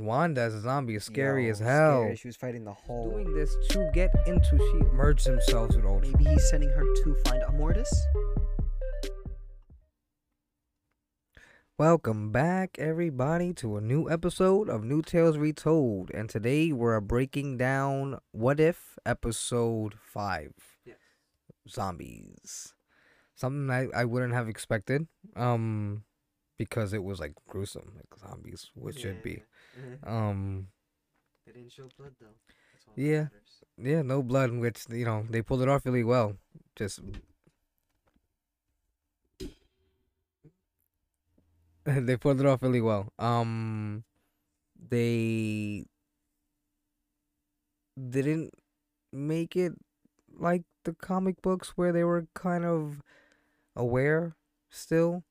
Wanda as a zombie is scary as hell. Scary. She was fighting the Hulk. Doing this to get into S.H.I.E.L.D. Merge themselves with Ultron. Maybe he's sending her to find Immortus? Welcome back, everybody, to a new episode of New Tales Retold. And today we're breaking down What If Episode 5. Yes. Zombies. Something I wouldn't have expected. Because it was like gruesome, like zombies, which should be. They didn't show blood though. That's all yeah, no blood, which you know they pulled it off really well. Just they pulled it off really well. They didn't make it like the comic books where they were kind of aware still.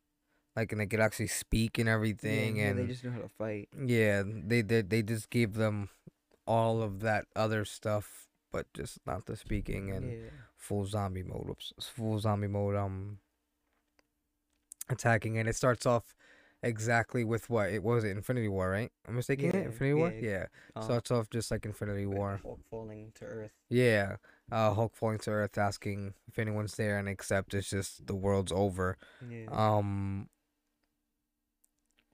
Like, and they could actually speak and everything. Yeah, and they just know how to fight. Yeah, they just gave them all of that other stuff, but just not the speaking and full zombie mode. Oops, full zombie mode. Attacking, and it starts off exactly with what it was. Infinity War, right? I'm mistaken. Yeah, Infinity War. Yeah. Starts off just like Infinity War. Hulk falling to Earth. Yeah, Hulk falling to Earth, asking if anyone's there, and except it's just the world's over. Yeah.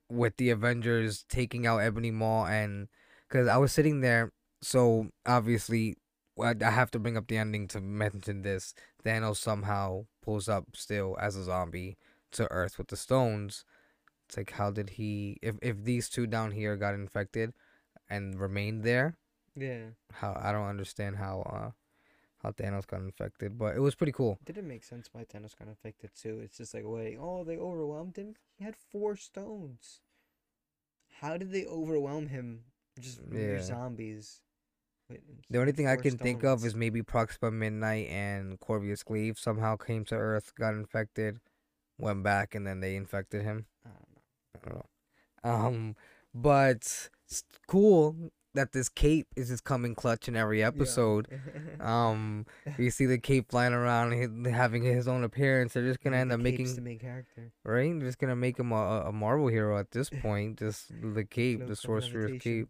With the Avengers taking out Ebony Maw, and because I was sitting there, so obviously I have to bring up the ending to mention this. Thanos somehow pulls up still as a zombie to Earth with the stones. It's like, how did he? If these two down here got infected and remained there, how I don't understand how Thanos got infected, but it was pretty cool. It didn't make sense why Thanos got infected too. It's just like, wait, oh, they overwhelmed him? He had 4 stones. How did they overwhelm him? Just mere zombies. Wait, the only thing I can think of is maybe Proxima Midnight and Corvus Glaive somehow came to Earth, got infected, went back, and then they infected him. I don't know. But it's cool that this cape is just coming clutch in every episode. Yeah. You see the cape flying around, having his own appearance. They're just gonna end up making the main character, right? They're just gonna make him a Marvel hero at this point. Just the cape, the sorcerer's cape.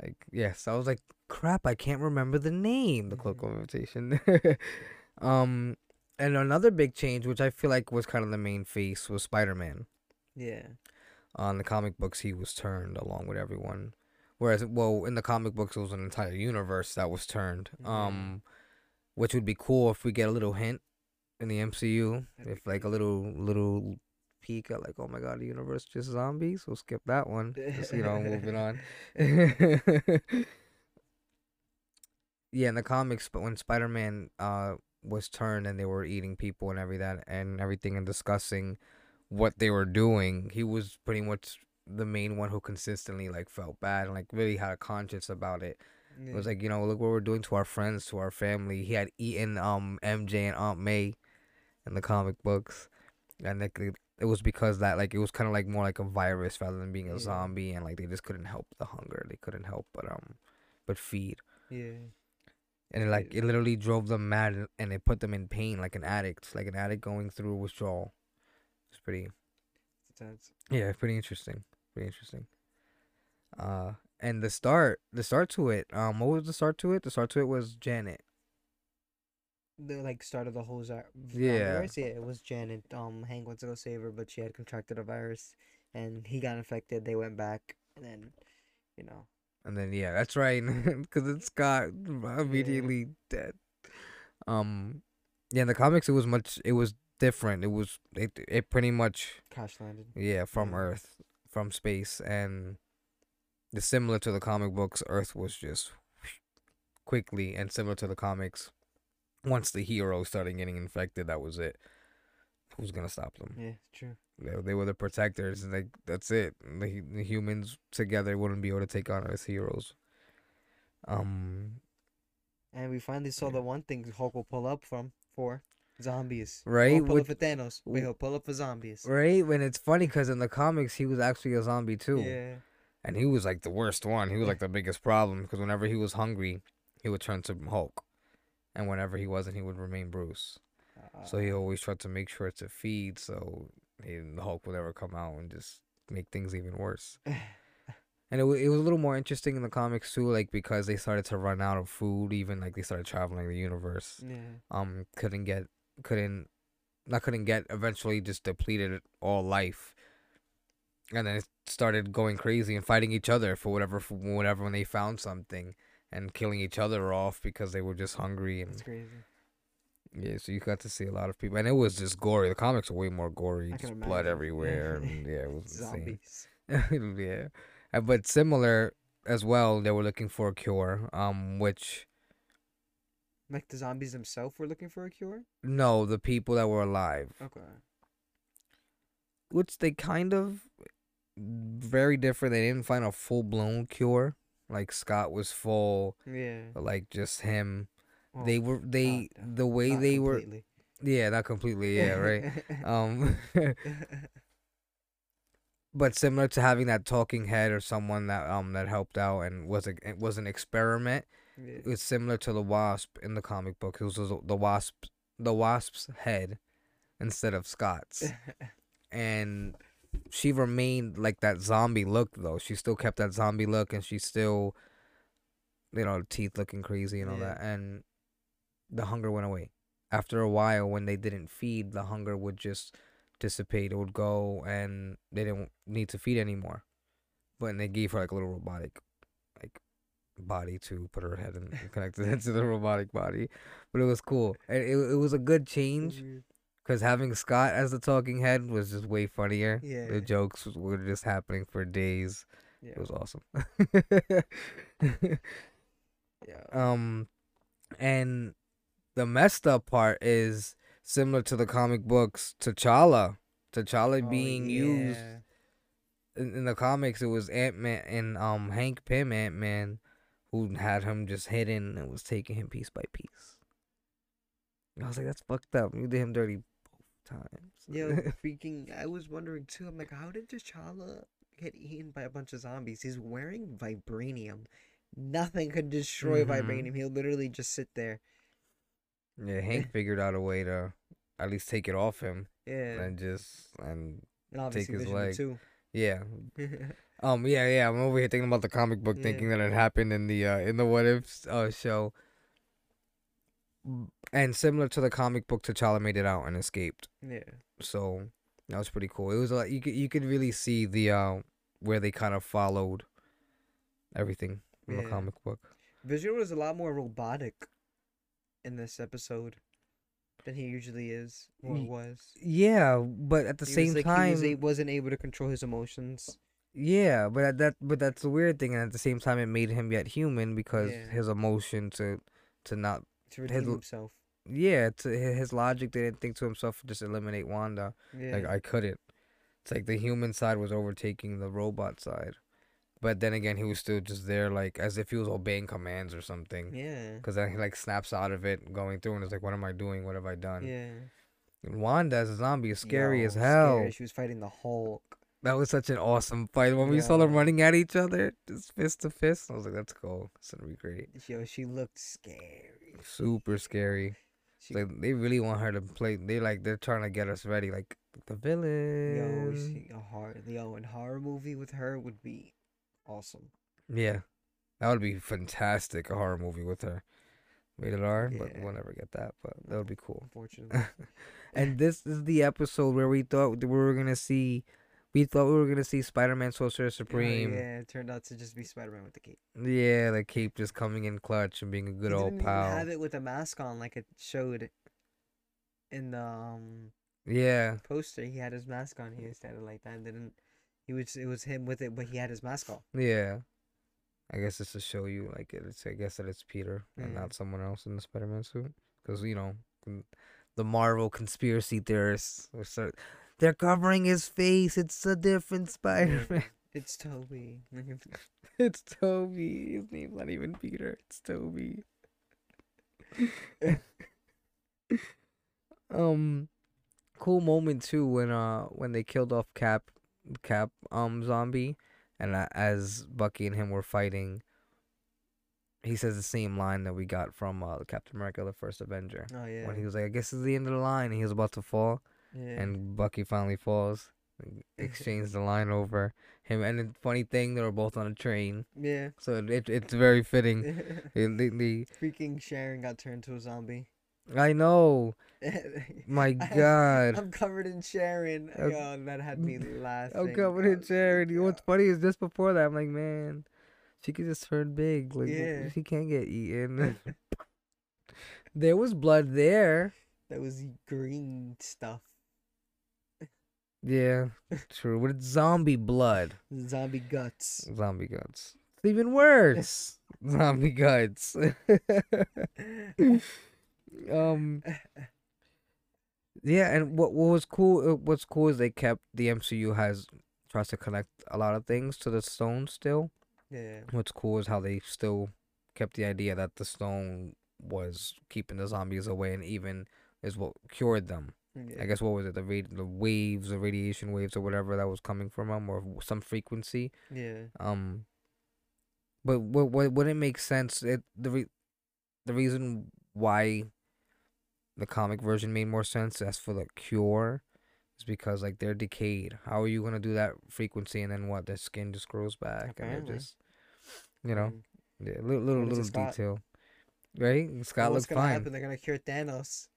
Like I was like, crap, I can't remember the name. The cloak of invitation. And another big change, which I feel like was kind of the main face, was Spider-Man. Yeah. On the comic books, he was turned along with everyone. Whereas, well, in the comic books, it was an entire universe that was turned. Which would be cool if we get a little hint in the MCU. If, like, a little peek at, like, oh, my God, the universe just zombies. We'll skip that one. Just, you know, moving on. Yeah, in the comics, but when Spider-Man was turned and they were eating people and everything and discussing what they were doing, he was pretty much the main one who consistently like felt bad and like really had a conscience about it. It was like, you know, look what we're doing to our friends, to our family. He had eaten MJ and Aunt May in the comic books, and like it was because that like it was kind of like more like a virus rather than being a zombie, and like they just couldn't help the hunger. They couldn't help but feed. Yeah. And it, like, it literally drove them mad, and it put them in pain, like an addict going through withdrawal. It's pretty. It's intense. Yeah, pretty interesting. And the start to it. What was the start to it? The start to it was Janet. The like start of the whole virus. Yeah, it was Janet. Hank went to go save her, but she had contracted a virus, and he got infected. They went back, and then, you know. And then that's right, because it's Scott immediately dead. In the comics it was different. It pretty much crash landed. Yeah, from Earth, from space, and similar to the comic books, Earth was just quickly, and similar to the comics, once the heroes started getting infected, that was it. Who's gonna stop them? Yeah, true. They were the protectors, and like that's it. The humans together wouldn't be able to take on Earth's heroes. And we finally saw the one thing Hulk will pull up for zombies. Right, he'll pull up for Thanos. Wait, he'll pull up for zombies. Right, and it's funny because in the comics he was actually a zombie too. Yeah, and he was like the worst one. He was like the biggest problem because whenever he was hungry, he would turn to Hulk, and whenever he wasn't, he would remain Bruce. So he always tried to make sure to feed, so the Hulk would never come out and just make things even worse. And it was a little more interesting in the comics too, like, because they started to run out of food. Even like they started traveling the universe. Yeah. Couldn't get eventually just depleted all life, and then it started going crazy and fighting each other for whatever when they found something, and killing each other off because they were just hungry. And it's crazy. Yeah, so you got to see a lot of people, and it was just gory. The comics are way more gory, just blood everywhere. And, yeah, it was zombies. Insane. Yeah. But similar as well, they were looking for a cure, which... Like the zombies themselves were looking for a cure? No, the people that were alive. Okay. Which they kind of... Very different. They didn't find a full-blown cure. Like, Scott was full. Yeah. Like, just him. Well, they were... They... Not, the way they completely. Were... Yeah, not completely. Yeah, right. But similar to having that talking head or someone that that helped out and was an experiment, yeah. It was similar to the Wasp in the comic book. It was the Wasp's head instead of Scott's, and she remained like that zombie look though. She still kept that zombie look, and she still, you know, teeth looking crazy and all that. And the hunger went away. After a while, when they didn't feed, the hunger would just dissipate. It would go, and they didn't need to feed anymore. But they gave her like a little robotic, like, body to put her head and connect it to the robotic body. But it was cool, and it was a good change, because having Scott as the talking head was just way funnier. Yeah, the jokes were just happening for days. Yeah. It was awesome. Yeah. And the messed up part is, similar to the comic books, T'Challa being used in the comics. It was Ant Man and Hank Pym Ant Man who had him just hidden and was taking him piece by piece. And I was like, that's fucked up. You did him dirty both times. Yeah, freaking! I was wondering too. I'm like, how did T'Challa get eaten by a bunch of zombies? He's wearing vibranium. Nothing could destroy vibranium. He'll literally just sit there. Yeah, Hank figured out a way to at least take it off him. Yeah. And obviously take his Vision leg. Too. Yeah. Yeah. I'm over here thinking about the comic book, thinking that it happened in the What If show. And similar to the comic book, T'Challa made it out and escaped. Yeah. So that was pretty cool. It was like you could really see the where they kind of followed everything in the comic book. Vision was a lot more robotic in this episode than he usually is or was. Yeah, but at the same time, he wasn't able to control his emotions. Yeah, but that's the weird thing, and at the same time, it made him yet human because his emotion to redeem himself. Yeah, to his logic didn't think to himself, just eliminate Wanda. Yeah. Like, I couldn't. It's like the human side was overtaking the robot side. But then again, he was still just there, like, as if he was obeying commands or something. Yeah. Because then he, like, snaps out of it, going through, and it's like, what am I doing? What have I done? Yeah. And Wanda as a zombie is scary as hell. Scary. She was fighting the Hulk. That was such an awesome fight. When we saw them running at each other, just fist to fist, I was like, that's cool. It's going to be great. Yo, she looked scary. Super scary. Like, they really want her to play. They're trying to get us ready. Like, the villain. A horror movie with her would be awesome. Yeah, that would be fantastic. A horror movie with her, rated R, but we'll never get that. But that would be cool. Unfortunately. And this is the episode where we thought we were gonna see Spider-Man Sorcerer Supreme. Yeah, it turned out to just be Spider-Man with the cape. Yeah, the cape just coming in clutch and being a good old pal. Didn't even have it with a mask on, like it showed in the poster. He had his mask on. He standing like that and didn't. It was him with it, but he had his mask off. Yeah. I guess it's to show you, like, I guess that it's Peter and not someone else in the Spider-Man suit. Because, you know, the Marvel conspiracy theorists, they're covering his face. It's a different Spider-Man. It's Toby. It's Toby. His name's not even Peter. It's Toby. Cool moment, too, when they killed off Cap zombie, and as Bucky and him were fighting, he says the same line that we got from Captain America: The First Avenger. Oh yeah. When he was like, I guess it's the end of the line, and he was about to fall, and Bucky finally falls. exchange the line over him. And the funny thing, they were both on a train. Yeah. So it's very fitting. Freaking Sharon got turned to a zombie. I know. My God. I'm covered in Sharon. Yo, that had me laughing. I'm covered in Sharon. Yeah. What's funny is just before that, I'm like, man, she could just turn big. Like, yeah. She can't get eaten. There was blood there. That was green stuff. Yeah, true. But it's zombie blood. Zombie guts. Zombie guts. It's even worse. Zombie guts. Yeah, and what was cool? What's cool is they kept the MCU tries to connect a lot of things to the stone still. Yeah. What's cool is how they still kept the idea that the stone was keeping the zombies away, and even is what cured them. Yeah. I guess what was it? The waves, the radiation waves, or whatever that was coming from them, or some frequency. Yeah. But what wouldn't make sense? The reason why the comic version made more sense as for the cure is because, like, they're decayed. How are you going to do that frequency and then what? Their skin just grows back. Apparently. And it just, you know, yeah, little detail. Right? Scott looks fine. What's going to happen? They're going to cure Thanos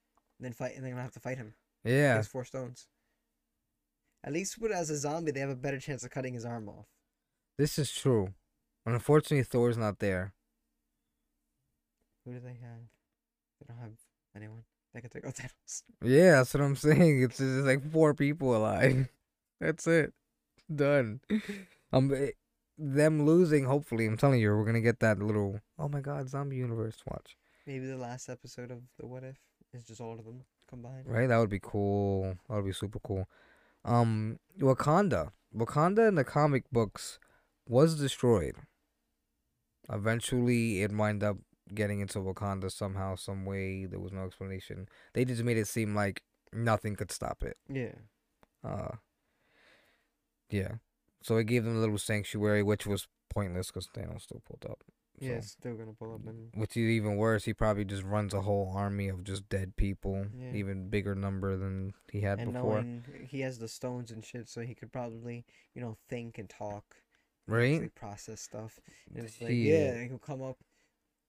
and they're going to have to fight him. Yeah. He has 4 stones. At least as a zombie, they have a better chance of cutting his arm off. This is true. Unfortunately, Thor's not there. Who do they have? They don't have anyone that can take out Thanos. Yeah, that's what I'm saying. It's just like 4 people alive. That's it. Done. Them losing, hopefully, I'm telling you, we're going to get that little, oh my God, zombie universe watch. Maybe the last episode of the What If is just all of them combined. Right? That would be cool. That would be super cool. Wakanda. Wakanda in the comic books was destroyed. Eventually, it wound up getting into Wakanda somehow, some way. There was no explanation. They just made it seem like nothing could stop it. Yeah. Yeah. So it gave them a little sanctuary, which was pointless because Thanos still pulled up. So, yeah, it's still going to pull up. Which is even worse. He probably just runs a whole army of just dead people. Yeah. Even bigger number than he had before. And he has the stones and shit, so he could probably, you know, think and talk. Right? And process stuff. And it's like, yeah, he'll come up.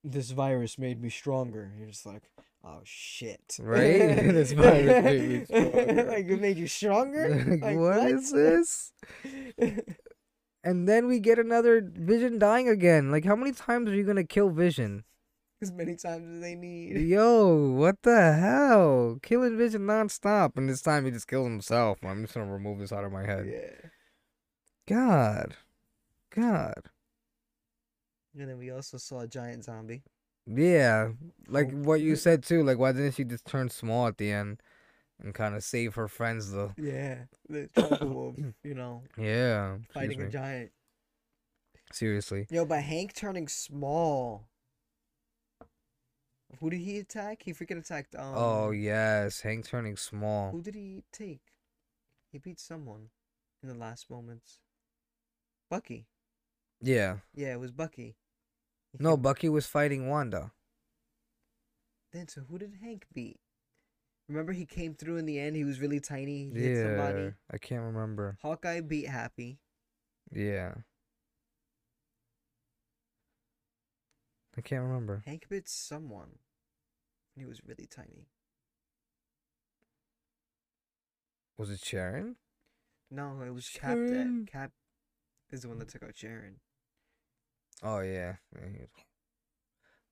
This virus made me stronger. You're just like, oh shit. Right? This virus made me stronger. Like, it made you stronger? Like, what is this? And then we get another Vision dying again. Like, how many times are you going to kill Vision? As many times as they need. Yo, what the hell? Killing Vision nonstop. And this time he just kills himself. I'm just going to remove this out of my head. Yeah. God. And then we also saw a giant zombie. Yeah. Like what you said, too. Like, why didn't she just turn small at the end and kind of save her friends, though? Yeah. The trouble of, you know. Yeah. Fighting a giant. Seriously. Yo, but Hank turning small. Who did he attack? He freaking attacked... Oh, yes. Hank turning small. Who did he take? He beat someone in the last moments. Bucky. Yeah. Yeah, it was Bucky. No, Bucky was fighting Wanda. Then, so who did Hank beat? Remember, he came through in the end. He was really tiny. He hit somebody. I can't remember. Hawkeye beat Happy. Yeah. I can't remember. Hank beat someone. He was really tiny. Was it Sharon? No, it was Sharon. Cap is the one that took out Sharon. Oh, yeah.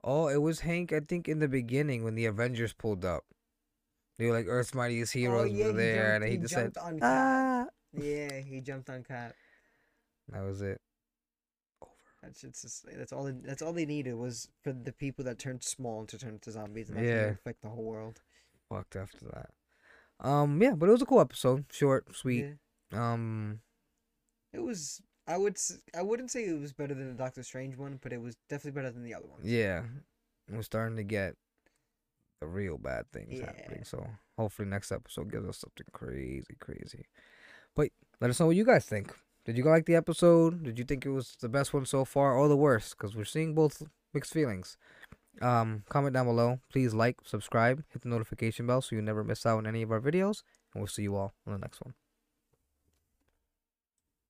Oh, it was Hank, I think, in the beginning when the Avengers pulled up. They were like, Earth's Mightiest Heroes were there, and he just said, ah! Yeah, he jumped on Cap. That was it. Over. That's all they needed was for the people that turned small to turn into zombies, and that's going to affect the whole world. Fucked after that. Yeah, but it was a cool episode. Short, sweet. Yeah. It was... I wouldn't say it was better than the Doctor Strange one, but it was definitely better than the other ones. Yeah. We're starting to get the real bad things happening. So hopefully next episode gives us something crazy, crazy. But let us know what you guys think. Did you like the episode? Did you think it was the best one so far or the worst? Because we're seeing both mixed feelings. Comment down below. Please like, subscribe, hit the notification bell so you never miss out on any of our videos. And we'll see you all on the next one.